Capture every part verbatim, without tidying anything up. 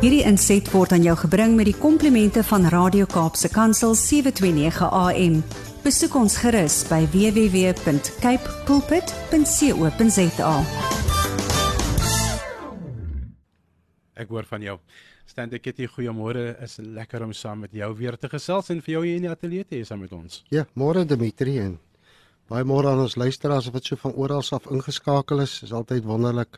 Hierdie inset word aan jou gebring met die komplimente van Radio Kaapse Kansel sewe twee nege A M. Besoek ons gerus by w w w punt cape pulpit punt co punt za. Ek hoor van jou. Standie Kitty, goeiemôre. Is lekker om saam met jou weer te gesels en vir jou hier in die ateljee te hê saam met ons. Ja, môre Dimitri en baie môre aan ons luisteraars wat so van oral af ingeskakel is. Is altyd wonderlik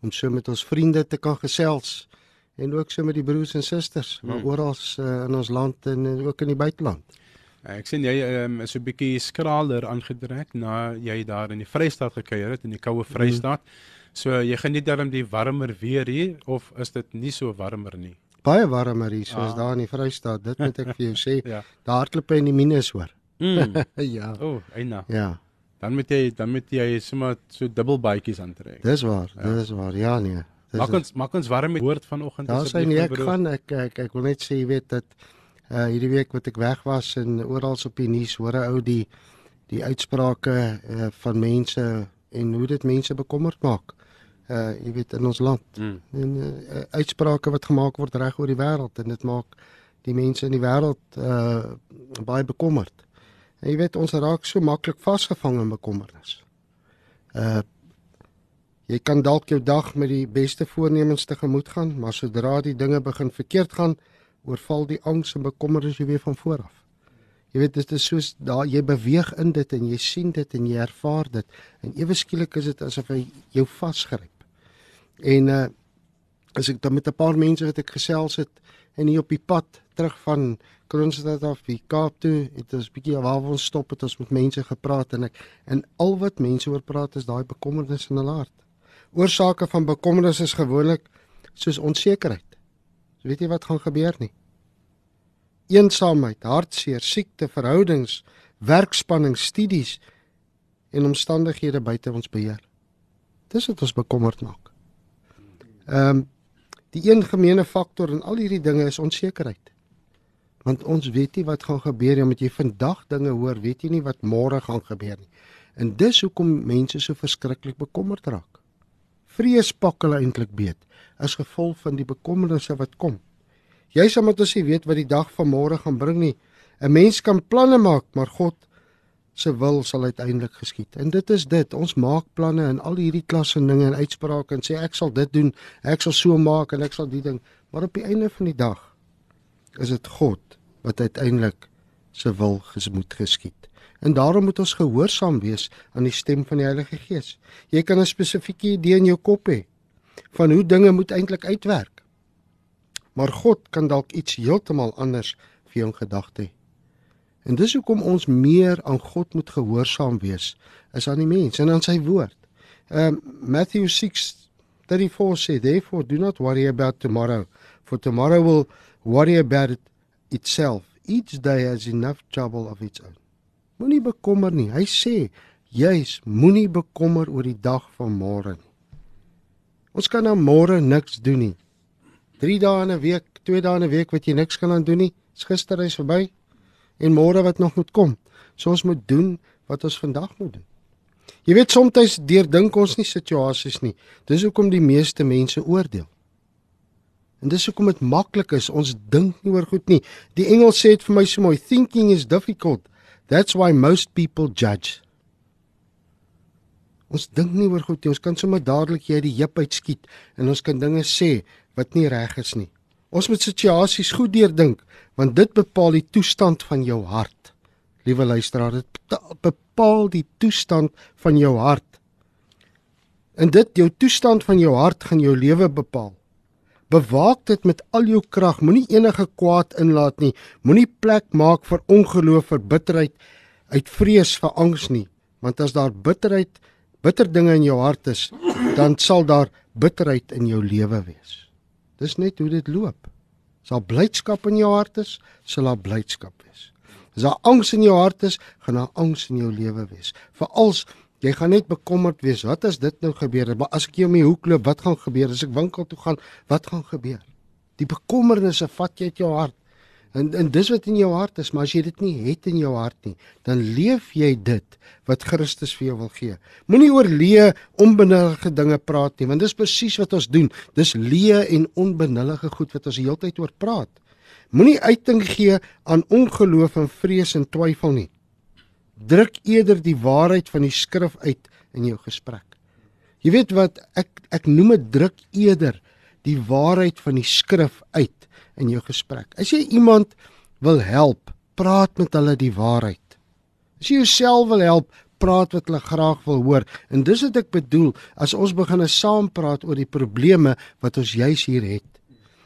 om so met ons vriende te kan gesels en ook so met die broers en susters hmm. wat oral uh, in ons land en ook in die buiteland. Ek sien jy um, is 'n bietjie skraler aangetrek na jy daar in die Vrystaat gekuier het, in die koue Vrystaat. Hmm. So jy geniet daarom die warmer weer hier, of is dit nie so warmer nie? Baie warmer hier, soos ah. daar in die Vrystaat, dit moet ek vir jou sê, ja. Daar hardloop in die minus hoor. Mm. ja. O, oh, eina. Ja. Dan moet jy, dan moet jy sommer so dubbelbaadjies aantrek. Dis waar, ja. dis waar, ja nee. Maak ons, maak ons warm met woord vanoggend. Daar sy nie, ek gaan, ek, ek, ek wil net sê, jy weet dat, uh, hierdie week wat ek weg was, en oral op die nuus hoor ou die, die uitsprake uh, van mense, en hoe dit mense bekommerd maak. Uh, jy weet, in ons land. Mm. En, uh, uitsprake wat gemaakt word reg oor die wêreld, en dit maak die mense in die wêreld uh, baie bekommerd. En jy weet, ons raak so maklik vasgevang in bekommernis. Uh, jy kan dalk jou dag met die beste voornemens tegemoet gaan, maar sodra die dinge begin verkeerd gaan, oorval die angs en bekommernis jy weer van vooraf. Jy weet, dit is soos, daar, jy beweeg in dit, en jy sien dit, en jy ervaar dit, en ewe skielik is dit asof hy jou vasgryp. En uh, as ek dan met 'n paar mense wat ek gesels het, en hier op die pad terug van Kroonsdad af die Kaap toe, het ons bietjie waar ons stop het, ons met mense gepraat, en ek, en al wat mense oor praat is daai bekommernis in hulle hart. Oorsake van bekommernis is gewoonlik soos onsekerheid. So weet jy wat gaan gebeur nie? Eensaamheid, hartseer, siekte, verhoudings, werkspanning, studies en omstandighede buite ons beheer. Dis wat ons bekommerd maak. Um, die een gemene factor in al hierdie dinge is onsekerheid. Want ons weet nie wat gaan gebeur, en omdat jy vandag dinge hoor, weet jy nie wat môre gaan gebeur nie. En dis hoekom mense so verskriklik bekommerd raak. Vrees pak hulle eintlik beet, as gevolg van die bekommernisse wat kom. Jy sal met ons nie weet wat die dag van môre gaan bring nie. 'n Mens kan planne maak, maar God se wil sal uiteindelik geskied. En dit is dit, ons maak planne en al hierdie klasse dinge en uitsprake en sê ek sal dit doen, ek sal so maak en ek sal die ding. Maar op die einde van die dag is dit God wat uiteindelik se wil moet geskied. En daarom moet ons gehoorsaam wees aan die stem van die Heilige Gees. Jy kan 'n spesifieke idee in jou kop hê van hoe dinge moet eintlik uitwerk. Maar God kan dalk iets heeltemal anders vir jou in gedagte hê. En dis hoekom ons meer aan God moet gehoorsaam wees, as aan die mens en aan sy woord. Um, Matthew six thirty-four sê, "Therefore do not worry about tomorrow, for tomorrow will worry about it itself. Each day has enough trouble of its own." Moenie bekommer nie. Hy sê, juis, moenie bekommer oor die dag van môre nie. Ons kan nou môre niks doen nie. Drie dae in 'n week, twee dae in 'n week wat jy niks kan aan doen nie, is gister is verby, en môre wat nog moet kom. So ons moet doen wat ons vandag moet doen. Jy weet, soms deurdink ons nie situasies nie. Dis hoekom die meeste mense oordeel. En dis hoekom dit maklik is, ons dink nie oor goed nie. Die Engels sê dit vir my so mooi, thinking is difficult, that's why most people judge. Ons dink nie oor goed nie, ons kan sommer dadelik jy die jip uitskiet, en ons kan dinge sê wat nie reg is nie. Ons moet situasies goed deurdink, want dit bepaal die toestand van jou hart. Liewe luisteraar, dit bepaal die toestand van jou hart. En dit, jou toestand van jou hart, gaan jou lewe bepaal. Bewaak dit met al jou krag, moenie enige kwaad inlaat nie, moenie plek maak vir ongeloof, vir bitterheid, uit vrees vir angs nie, want as daar bitterheid, bitter dinge in jou hart is, dan sal daar bitterheid in jou lewe wees. Dis net hoe dit loop. As daar blydskap in jou hart is, sal daar blydskap wees. As daar angs in jou hart is, gaan daar angs in jou lewe wees. Veral jy gaan net bekommerd wees, wat as dit nou gebeur? Maar as ek hier om die hoek loop, wat gaan gebeur? As ek winkel toe gaan, wat gaan gebeur? Die bekommernisse vat jy uit jou hart. En en dis wat in jou hart is, maar as jy dit nie het in jou hart nie, dan leef jy dit wat Christus vir jou wil gee. Moenie oor leë, onbenullige dinge praat nie, want dis presies wat ons doen. Dis leë en onbenullige goed wat ons die hele tyd oor praat. Moenie uiting gee aan ongeloof en vrees en twyfel nie. Druk eerder die waarheid van die skrif uit in jou gesprek. Jy weet wat, ek ek noem dit druk eerder die waarheid van die skrif uit in jou gesprek. As jy iemand wil help, praat met hulle die waarheid. As jy jouself wil help, praat wat hulle graag wil hoor. En dis wat ek bedoel, as ons begin saam praat oor die probleme wat ons juis hier het.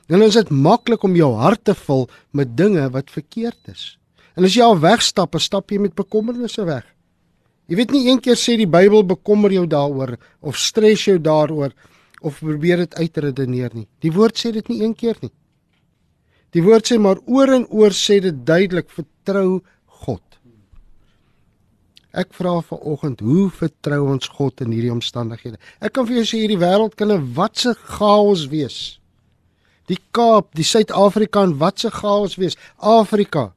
Dan is dit maklik om jou hart te vul met dinge wat verkeerd is. En as jy al wegstap, stap jy met bekommernisse weg. Jy weet nie, een keer sê die Bybel bekommer jou daaroor, of stres jou daaroor, of probeer dit uit te redeneer nie. Die woord sê dit nie een keer nie. Die woord sê, maar oor en oor sê dit duidelik, vertrou God. Ek vra vanoggend, hoe vertrou ons God in hierdie omstandighede? Ek kan vir jou sê, hierdie wêreld kan 'n watse chaos wees. Die Kaap, die Suid-Afrika, 'n watse chaos wees. Afrika,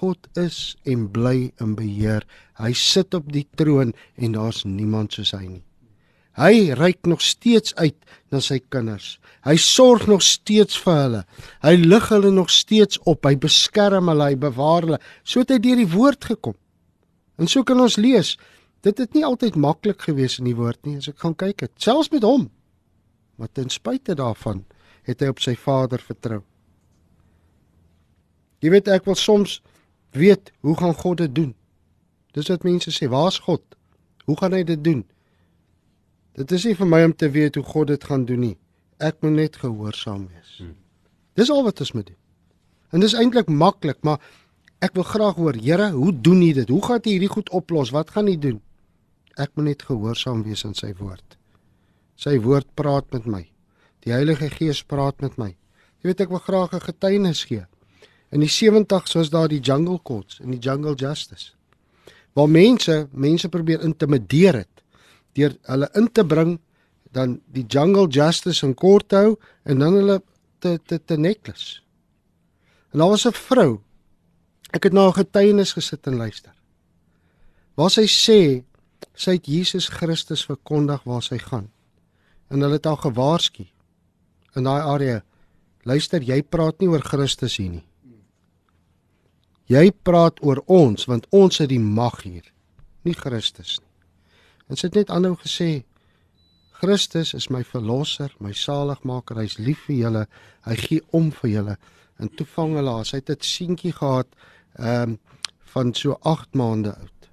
God is en bly in beheer. Hy sit op die troon en daar's niemand soos hy nie. Hy reik nog steeds uit na sy kinders. Hy sorg nog steeds vir hulle. Hy lig hulle nog steeds op. Hy beskerm hulle, hy bewaar hulle. So het hy deur die woord gekom. En so kan ons lees. Dit het nie altyd maklik gewees in die woord nie, as ek gaan kyk het. Selfs met hom. Maar ten spyte daarvan het hy op sy Vader vertrou. Jy weet, ek wil soms weet, hoe gaan God dit doen? Dis wat mense sê, waar is God? Hoe gaan hy dit doen? Dit is nie vir my om te weet hoe God dit gaan doen nie. Ek moet net gehoorsaam wees. Hmm. Dis al wat ons moet doen. En dis eintlik maklik, maar ek wil graag hoor, Here, hoe doen U dit? Hoe gaan U hierdie goed oplos? Wat gaan U doen? Ek moet net gehoorsaam wees aan sy woord. Sy woord praat met my. Die Heilige Gees praat met my. Jy weet, ek wil graag 'n getuienis gee. In die seventies was daar die jungle courts en die jungle justice. Waar mense, mense probeer intimideer het. Deur hulle in te bring, dan die jungle justice in kort hou, en dan hulle te, te, te neklis. En daar was 'n vrou, ek het na 'n getuienis gesit en luister, waar sy sê, sy het Jesus Christus verkondig waar sy gaan, en hulle het haar gewaarsku, in daai area, luister, jy praat nie oor Christus hier nie, jy praat oor ons, want ons het die mag hier, nie Christus nie. En sy het net aanhou gesê, Christus is my verlosser, my saligmaker, hy is lief vir julle, hy gee om vir julle. En toe vang hulle haar, sy het 'n seentjie gehad um, van so agt maande oud.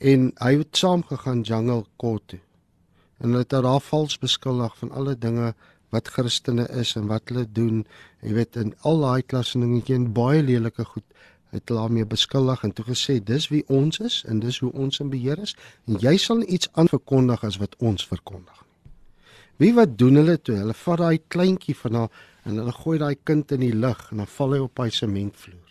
En hy het saamgegaan jungle court toe. En hulle het haar vals beskuldig van alle dinge wat Christene is en wat hulle doen. Jy weet, in al daai klasse dingetjie en baie lelike goed. Het hulle daarmee beskuldig en toe gesê, dis wie ons is en dis hoe ons in beheer is en jy sal iets aanverkondig as wat ons verkondig. Wie wat doen hulle toe? Hulle vat daai kleintjie van haar en hulle gooi daai kind in die lug en dan val hy op die sementvloer.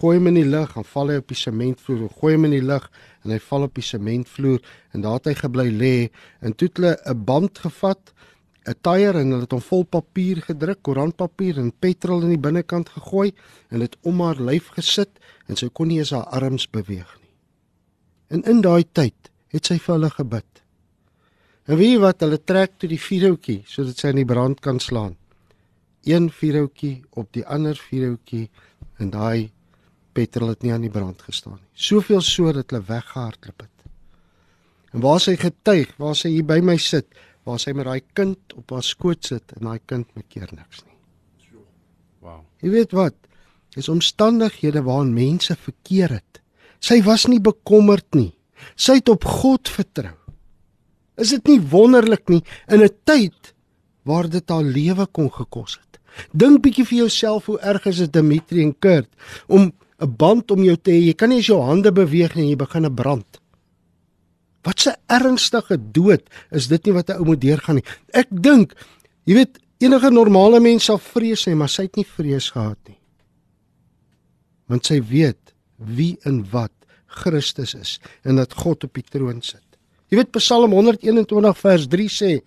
Gooi hom in die lug en val hy op die sementvloer. Gooi hom in die lug en hy val op die sementvloer en daar het hy gebly lê en toe het hulle 'n band gevat, 'n tyre en hulle het hom vol papier gedruk, koerantpapier en petrol in die binnekant gegooi en het om haar lyf gesit en sy kon nie eens haar arms beweeg nie. En in daai tyd het sy vir hulle gebid. En weet jy wat, hulle trek toe die vierhoutjie sodat sy in die brand kan slaan. Een vierhoutjie op die ander vierhoutjie en daai petrol het nie aan die brand gestaan nie. Soveel so dat hulle weggehardloop het. En waar sy getuig, waar sy hier by my sit, waar sy met daai kind op haar skoot sit en daai kind maak keer niks nie. Wow. Jy weet wat, dis omstandighede waarin mense verkeer het. Sy was nie bekommerd nie. Sy het op God vertrou. Is dit nie wonderlik nie in 'n tyd waar dit haar lewe kon gekos het? Dink bietjie vir jouself hoe erg is dit Dimitri en Kurt om 'n band om jou te hê. Jy kan nie eens jou hande beweeg nie en jy begin 'n brand. Wat 'n ernstige dood is dit nie wat 'n ou moet deurgaan nie. Ek dink, jy weet, enige normale mens sal vrees hê, maar sy het nie vrees gehad nie. Want sy weet wie en wat Christus is en dat God op die troon sit. Jy weet Psalm honderd eenentwintig vers drie sê,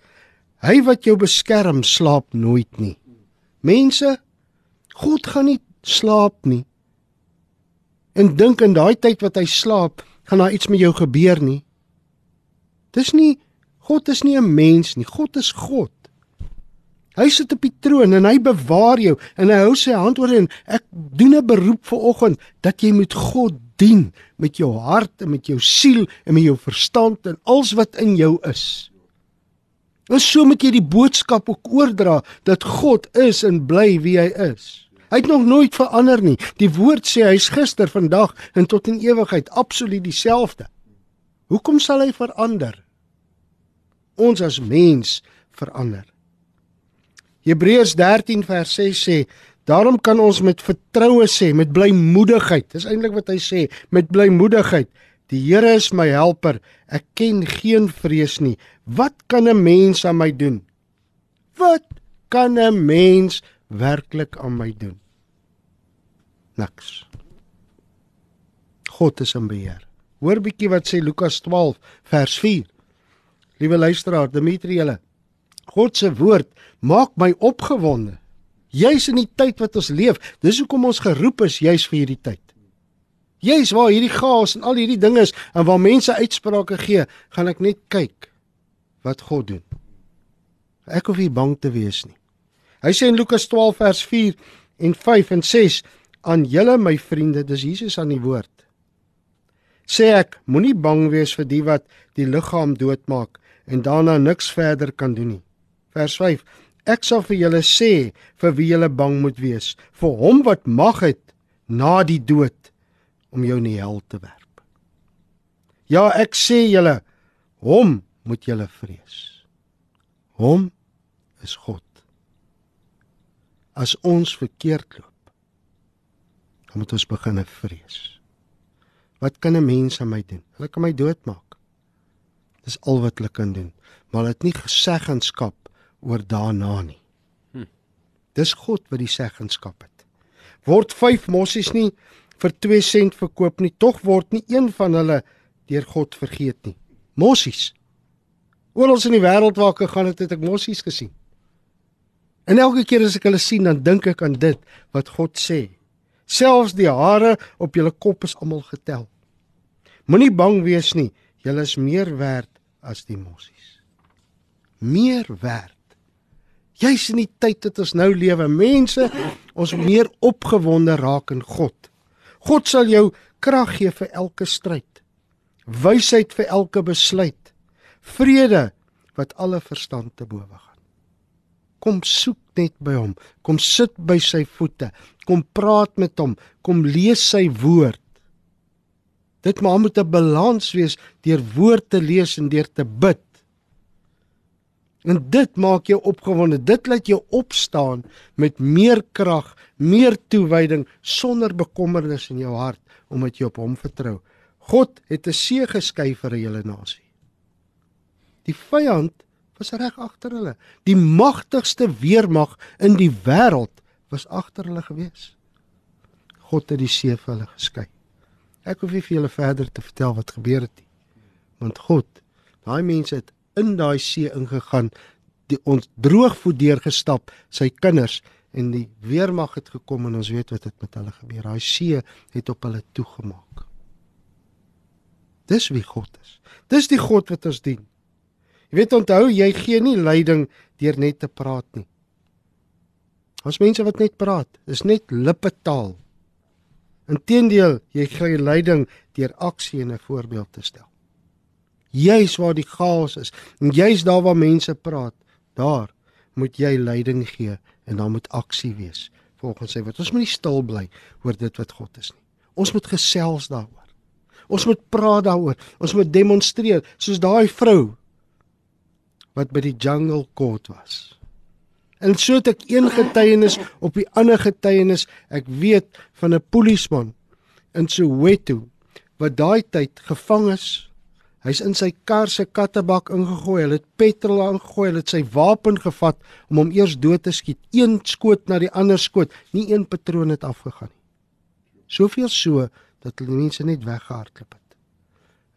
hy wat jou beskerm slaap nooit nie. Mense, God gaan nie slaap nie. En dink in daai tyd wat hy slaap, gaan daar iets met jou gebeur nie. Dis nie, God is nie 'n mens nie, God is God. Hy sit op die troon en hy bewaar jou en hy hou sy hand oor en ek doen 'n beroep vanoggend dat jy moet God dien met jou hart en met jou siel en met jou verstand en alles wat in jou is. En so moet jy die boodskap ook oordra dat God is en bly wie hy is. Hy het nog nooit verander nie. Die woord sê hy is gister, vandag en tot in ewigheid absoluut dieselfde. Hoekom sal hy verander? Ons as mens verander. Hebreërs dertien vers ses sê, daarom kan ons met vertroue sê, met blymoedigheid, dis eintlik wat hy sê, met blymoedigheid, die Here is my helper, ek ken geen vrees nie. Wat kan 'n mens aan my doen? Wat kan 'n mens werklik aan my doen? Niks. God is in beheer. Hoor bietjie wat sê Lukas twaalf vers vier. Liewe luisteraar, Dimitri julle, God se woord maak my opgewonde. Juis in die tyd wat ons leef, dis hoekom ons geroep is juis vir hierdie tyd. Juis waar hierdie chaos en al hierdie dinge is en waar mense uitsprake gee, gaan ek net kyk wat God doen. Ek hoef nie bang te wees nie. Hy sê in Lukas twaalf vers vier en vyf en ses, aan julle my vriende, dis Jesus aan die woord, sê ek, moenie bang wees vir die wat die liggaam doodmaak en daarna niks verder kan doen nie. Vers vyf, ek sal vir julle sê vir wie julle bang moet wees, vir hom wat mag het na die dood om jou in die hel te werp. Ja, ek sê julle, hom moet julle vrees. Hom is God. As ons verkeerd loop, dan moet ons begin vrees. Wat kan 'n mens aan my doen? Hulle kan my doodmaak. Dis al wat hulle kan doen. Maar hulle het nie geseggenskap oor daarna nie. Hm. Dis God wat die seggenskap het. Word vyf mossies nie vir twee sent verkoop nie, tog word nie een van hulle deur God vergeet nie. Mossies. Oral in die wêreld waar ek gegaan het, het ek mossies gesien. En elke keer as ek hulle sien, dan dink ek aan dit wat God sê. Selfs die hare op julle kop is almal getel. Moenie bang wees nie, julle is meer werd as die mossies. Meer werd. Juis in die tyd dat ons nou lewe, mense, ons meer opgewonde raak in God. God sal jou krag gee vir elke stryd, wysheid vir elke besluit, vrede wat alle verstand te bowe gaan. Kom soek net by hom, kom sit by sy voete, kom praat met hom, kom lees sy woord. Dit maar moet 'n balans wees deur woord te lees en deur te bid. En dit maak jou opgewonde, dit laat jou opstaan met meer krag, meer toewyding, sonder bekommernis in jou hart, omdat jy op hom vertrou. God het 'n see geskei vir 'n hele nasie. Die vyand was reg agter hulle. Die magtigste weermag in die wêreld was agter hulle gewees. God het die see vir hulle geskei. Ek hoef nie vir julle verder te vertel wat gebeur het nie. Want God, daai mense het in daai see ingegaan, die ons droogvoet deurgestap, sy kinders, en die weermag het gekom en ons weet wat het met hulle gebeur. Daai see het op hulle toegemaak. Dis wie God is. Dis die God wat ons dien. Jy weet, onthou, jy gee nie leiding deur net te praat nie. Ons mense wat net praat, is net lippetaal. Inteendeel, jy gee leiding deur aksie en 'n voorbeeld te stel. Juis waar die chaos is, en juis daar waar mense praat, daar moet jy leiding gee en daar moet aksie wees. Volgens sy woord, ons moet nie stil bly oor dit wat God is nie. Ons moet gesels daaroor. Ons moet praat daaroor. Ons moet demonstreer, soos daai vrou wat by die jungle court was. En so het ek een getuienis op die ander getuienis, ek weet van 'n polisieman in Soweto, wat daai tyd gevang is. Hy's in sy kar se kattebak ingegooi, hulle het petrol aangegooi, hulle het sy wapen gevat om hom eers dood te skiet. Een skoot na die ander skoot, nie een patroon het afgegaan nie. Soveel so, dat hulle die mense net weggehardloop het.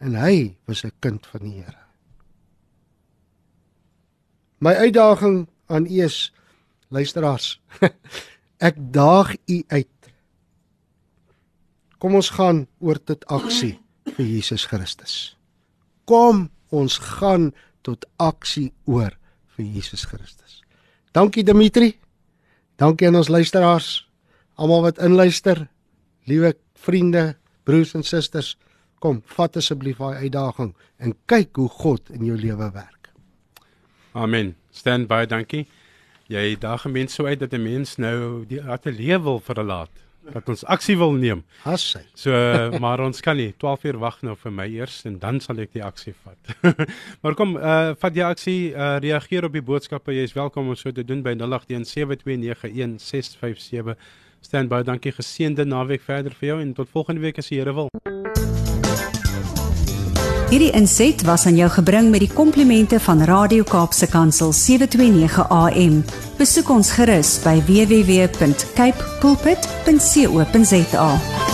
En hy was 'n kind van die Here. My uitdaging aan u is, luisteraars, ek daag u uit Kom ons gaan oor tot aksie vir Jesus Christus. Kom ons gaan tot aksie oor vir Jesus Christus. Dankie Dimitri, dankie aan ons luisteraars, almal wat inluister, liewe vriende, broers en susters, kom, vat asseblief daai uitdaging en kyk hoe God in jou lewe werk. Amen. Stan, baie dankie. Jy daag 'n mens so uit dat 'n mens nou die ateljee wil verlaat, dat ons aksie wil neem. Hassy. So, maar ons kan nie, twaalf uur wag nou vir my eers, en dan sal ek die aksie vat. maar kom, uh, vat die aksie, uh, reageer op die boodskappe, jy is welkom om so te doen by nul agt een sewe twee nege een ses vyf sewe. Stan, baie dankie, geseënde naweek verder vir jou, en tot volgende week as die Here wil. Hierdie inset was aan jou gebring met die komplimente van Radio Kaapse Kansel sewe twee nege A M. Besoek ons gerus by w w w punt cape pulpit punt co punt za.